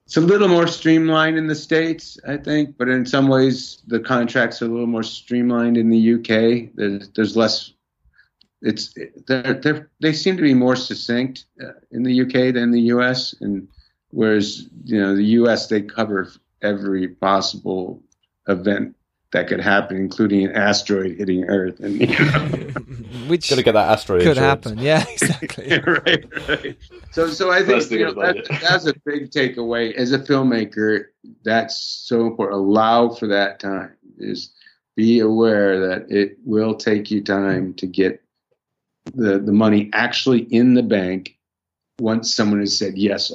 it's a little more streamlined in the States, I think. But in some ways, the contracts are a little more streamlined in the UK. There's less... They seem to be more succinct in the UK than the US, and whereas, you know, the US, they cover every possible event that could happen, including an asteroid hitting Earth, and you know, which gotta get that asteroid could insurance. Happen. Yeah, exactly. right. So I think that's a big takeaway as a filmmaker. That's so important. Allow for that time. Is be aware that it will take you time to get the money actually in the bank once someone has said yes,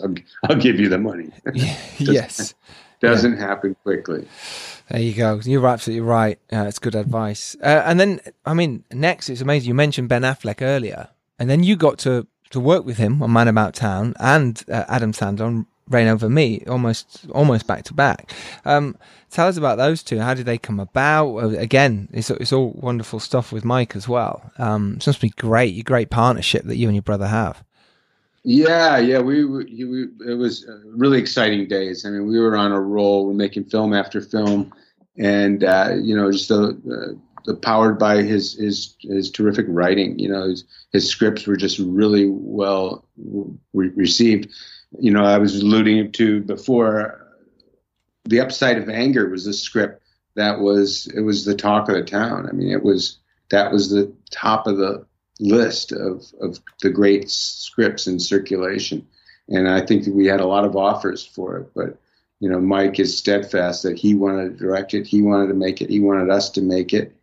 I'll give you the money. Doesn't happen quickly. There you go. You're absolutely right. It's good advice. And then, I mean, next, it's amazing. You mentioned Ben Affleck earlier, and then you got to work with him on Man About Town and Adam Sandler on Rain Over Me, almost back to back. Tell us about those two. How did they come about? Again, it's all wonderful stuff with Mike as well. It's must be great. Your great partnership that you and your brother have. Yeah. We it was really exciting days. I mean, we were on a roll. We're making film after film, and you know, just the powered by his terrific writing. You know, his scripts were just really well received. You know, I was alluding to before, The Upside of Anger was a script that was the talk of the town. I mean, that was the top of the list of the great scripts in circulation. And I think that we had a lot of offers for it, but, you know, Mike is steadfast that he wanted to direct it. He wanted to make it. He wanted us to make it.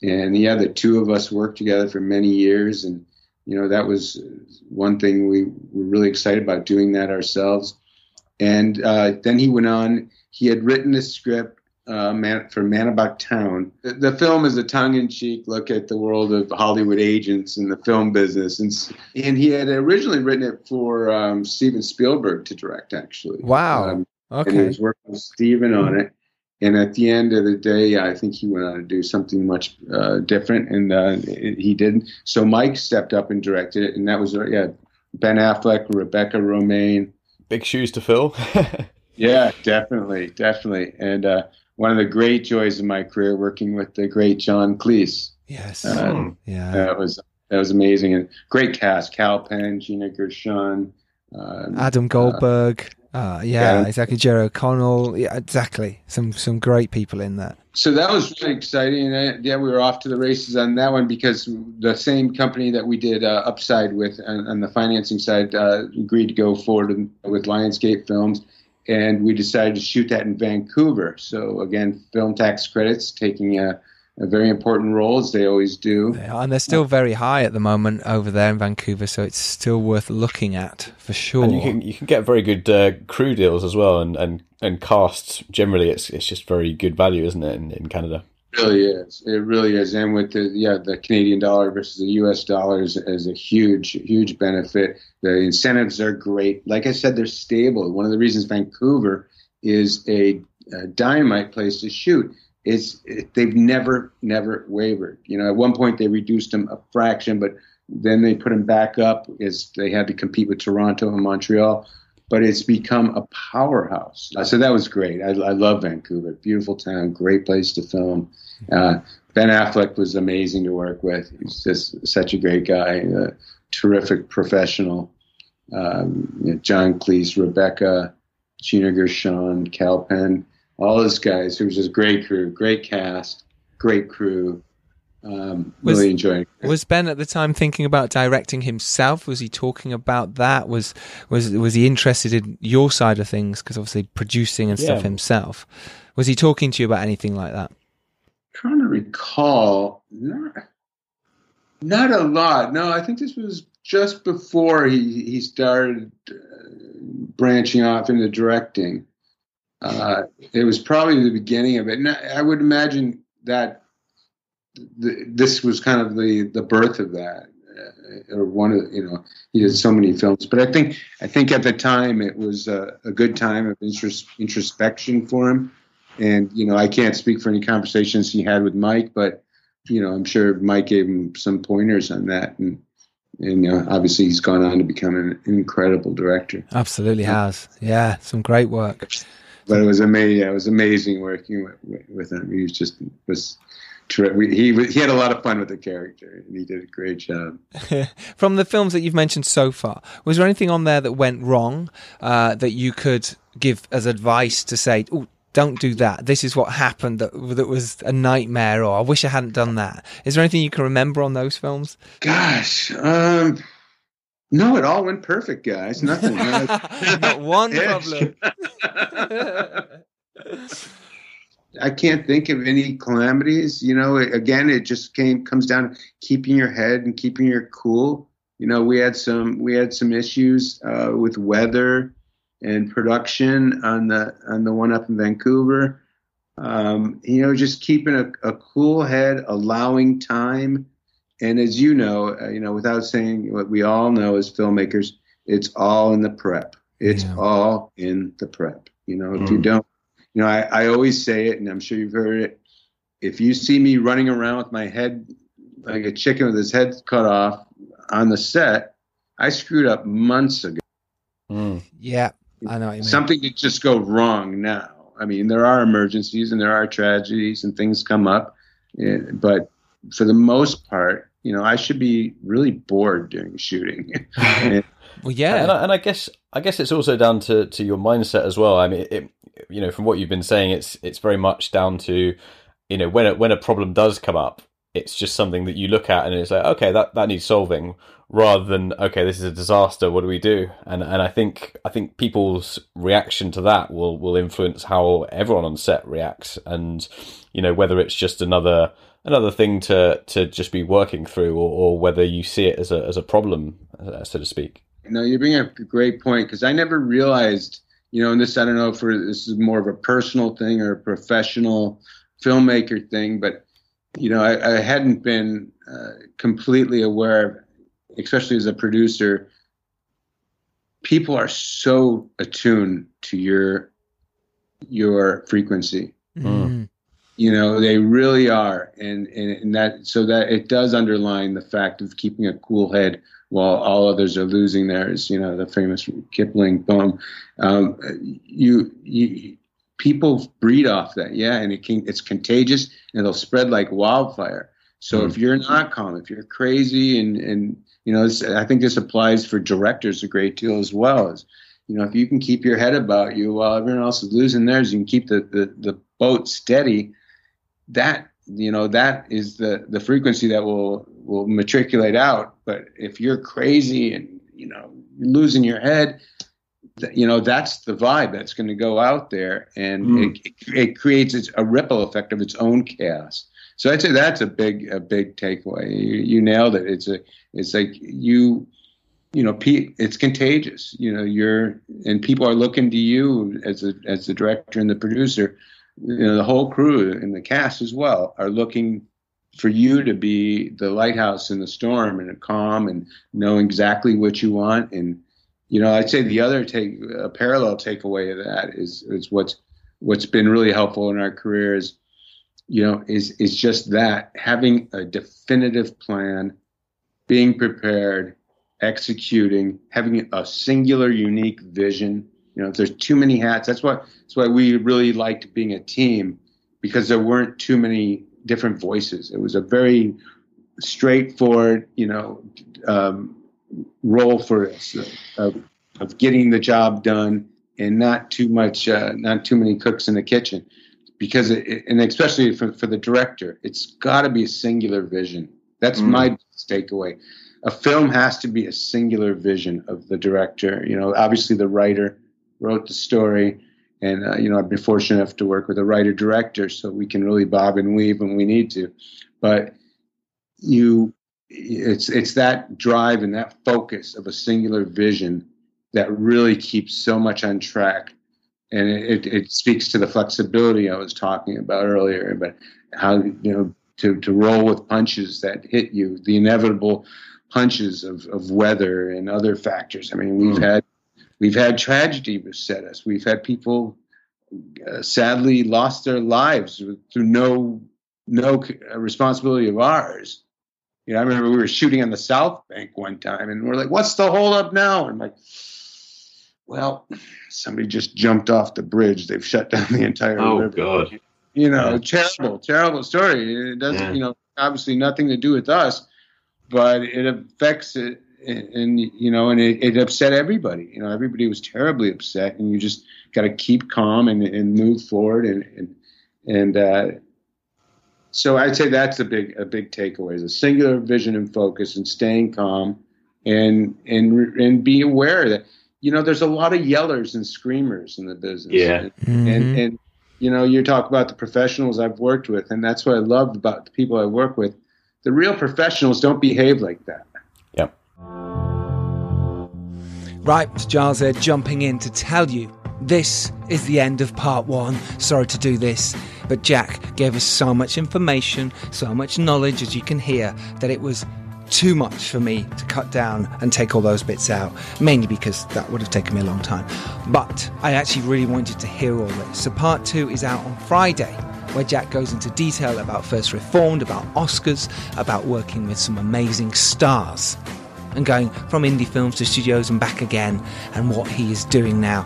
And yeah, the two of us worked together for many years, and you know, that was one thing we were really excited about, doing that ourselves. And then he went on, He had written a script for Man About Town. The film is a tongue-in-cheek look at the world of Hollywood agents in the film business. And he had originally written it for Steven Spielberg to direct, actually. Wow. Okay. And he was working with Steven on it. And at the end of the day, I think he went on to do something much different, and he didn't. So Mike stepped up and directed it, and that was Ben Affleck, Rebecca Romaine. Big shoes to fill. Yeah, definitely. And one of the great joys of my career, working with the great John Cleese. Yes. Yeah. That was amazing, and great cast: Cal Penn, Gina Gershon, Adam Goldberg. Exactly. Jerry O'Connell. Yeah, exactly. Some great people in that. So that was really exciting. And we were off to the races on that one, because the same company that we did Upside with on the financing side agreed to go forward with Lionsgate Films. And we decided to shoot that in Vancouver. So again, film tax credits taking a very important role, as they always do. And they're still very high at the moment over there in Vancouver, so it's still worth looking at for sure. And you can get very good crew deals as well, and casts generally. It's just very good value, isn't it, in Canada? It really is. And with the Canadian dollar versus the US dollar is a huge benefit. The incentives are great. Like I said, they're stable. One of the reasons Vancouver is a dynamite place to shoot is they've never wavered. At one point they reduced them a fraction, but then they put them back up as they had to compete with Toronto and Montreal. But it's become a powerhouse. So that was great. I love Vancouver. Beautiful town, great place to film. Ben Affleck was amazing to work with. He's just such a great guy, a terrific professional. John Cleese, Rebecca, Gina Gershon, Cal Penn, all those guys. It was just great crew, great cast, great crew. Really enjoying it. Was Ben at the time thinking about directing himself? Was he talking about that? Was he interested in your side of things? Because obviously producing and stuff himself. Was he talking to you about anything like that? I'm trying to recall, not a lot. No, I think this was just before he started branching off into directing. It was probably the beginning of it. And I would imagine that this was kind of the birth of that, or one of he did so many films, but I think at the time it was a good time of introspection for him, and I can't speak for any conversations he had with Mike, but I'm sure Mike gave him some pointers on that, and obviously he's gone on to become an incredible director. Absolutely has, some great work. But it was amazing. It was amazing working with him. He was just he had a lot of fun with the character, and he did a great job. From the films that you've mentioned so far, was there anything on there that went wrong that you could give as advice to say, oh, don't do that, this is what happened, that was a nightmare, or I wish I hadn't done that? Is there anything you can remember on those films? Gosh, no, it all went perfect, guys. Nothing. Not one problem. I can't think of any calamities. Again, it just comes down to keeping your head and keeping your cool. We had some issues with weather and production on the one up in Vancouver. Just keeping a cool head, allowing time, and as without saying what we all know as filmmakers, it's all in the prep. It's all in the prep. If you don't. I always say it, and I'm sure you've heard it. If you see me running around with my head like a chicken with his head cut off on the set, I screwed up months ago. Mm. Yeah, I know what you mean. Something could just go wrong now. I mean, there are emergencies and there are tragedies and things come up. But for the most part, I should be really bored during shooting. Well, yeah. And I guess it's also down to your mindset as well. I mean, it, from what you've been saying, it's very much down to, when a problem does come up, it's just something that you look at and it's like, okay, that needs solving, rather than, okay, this is a disaster, what do we do? And I think people's reaction to that will influence how everyone on set reacts, and whether it's just another thing to just be working through, or whether you see it as a problem, so to speak. No, you bring up a great point, because I never realized you know, and this, I don't know if this is more of a personal thing or a professional filmmaker thing, but, you know, I hadn't been completely aware, especially as a producer, people are so attuned to your frequency. Mm. You know, they really are. And that, so that it does underline the fact of keeping a cool head while all others are losing theirs, you know, the famous Kipling poem. People breed off that. Yeah. And it's contagious and it'll spread like wildfire. So if you're not calm, if you're crazy and, you know, this, I think this applies for directors a great deal as well. Is, you know, if you can keep your head about you while everyone else is losing theirs, you can keep the boat steady. That, you know, that is the frequency that will matriculate out. But if you're crazy and, you know, losing your head, you know, that's the vibe that's going to go out there, and it creates a ripple effect of its own chaos. So I'd say that's a big takeaway. You nailed it. It's like you know, it's contagious. You know, people are looking to you as the director and the producer. You know, the whole crew and the cast as well are looking for you to be the lighthouse in the storm and calm and know exactly what you want. And, you know, I'd say the other parallel takeaway of that is what's been really helpful in our career is, you know, is just that, having a definitive plan, being prepared, executing, having a singular, unique vision. You know, if there's too many hats, that's why we really liked being a team, because there weren't too many different voices. It was a very straightforward, you know, role for us of getting the job done, and not too many cooks in the kitchen. Because, and especially for the director, it's got to be a singular vision. That's my takeaway. A film has to be a singular vision of the director. You know, obviously the writer wrote the story, and, you know, I've been fortunate enough to work with a writer-director, so we can really bob and weave when we need to. But it's that drive and that focus of a singular vision that really keeps so much on track. And it speaks to the flexibility I was talking about earlier, but how, you know, to roll with punches that hit you, the inevitable punches of weather and other factors. I mean, we've had tragedy beset us. We've had people sadly lost their lives through no responsibility of ours. You know, I remember we were shooting on the South Bank one time, and we're like, "What's the holdup now?" And I'm like, well, somebody just jumped off the bridge. They've shut down the entire river. Oh, God. You know, yeah. Terrible story. It doesn't, you know, obviously nothing to do with us, but it affects it. And you know, and it upset everybody. You know, everybody was terribly upset, and you just got to keep calm and move forward. So I'd say that's a big takeaway, is a singular vision and focus and staying calm and be aware that, you know, there's a lot of yellers and screamers in the business. Yeah. And you know, you talk about the professionals I've worked with, and that's what I love about the people I work with. The real professionals don't behave like that. Yep. Right, it's Giles here jumping in to tell you this is the end of part one. Sorry to do this, but Jack gave us so much information, so much knowledge, as you can hear, that it was too much for me to cut down and take all those bits out, mainly because that would have taken me a long time. But I actually really wanted to hear all this. So part two is out on Friday, where Jack goes into detail about First Reformed, about Oscars, about working with some amazing stars, and going from indie films to studios and back again, and what he is doing now.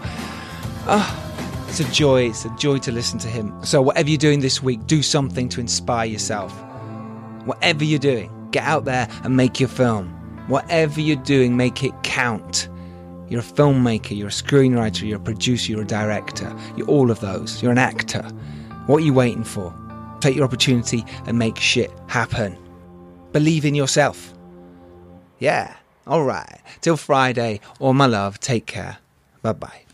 It's a joy to listen to him. So whatever you're doing this week, do something to inspire yourself. Whatever you're doing, get out there and make your film. Whatever you're doing, make it count. You're a filmmaker, you're a screenwriter, you're a producer, you're a director. You're all of those. You're an actor. What are you waiting for? Take your opportunity and make shit happen. Believe in yourself. Yeah. All right. Till Friday. All my love. Take care. Bye-bye.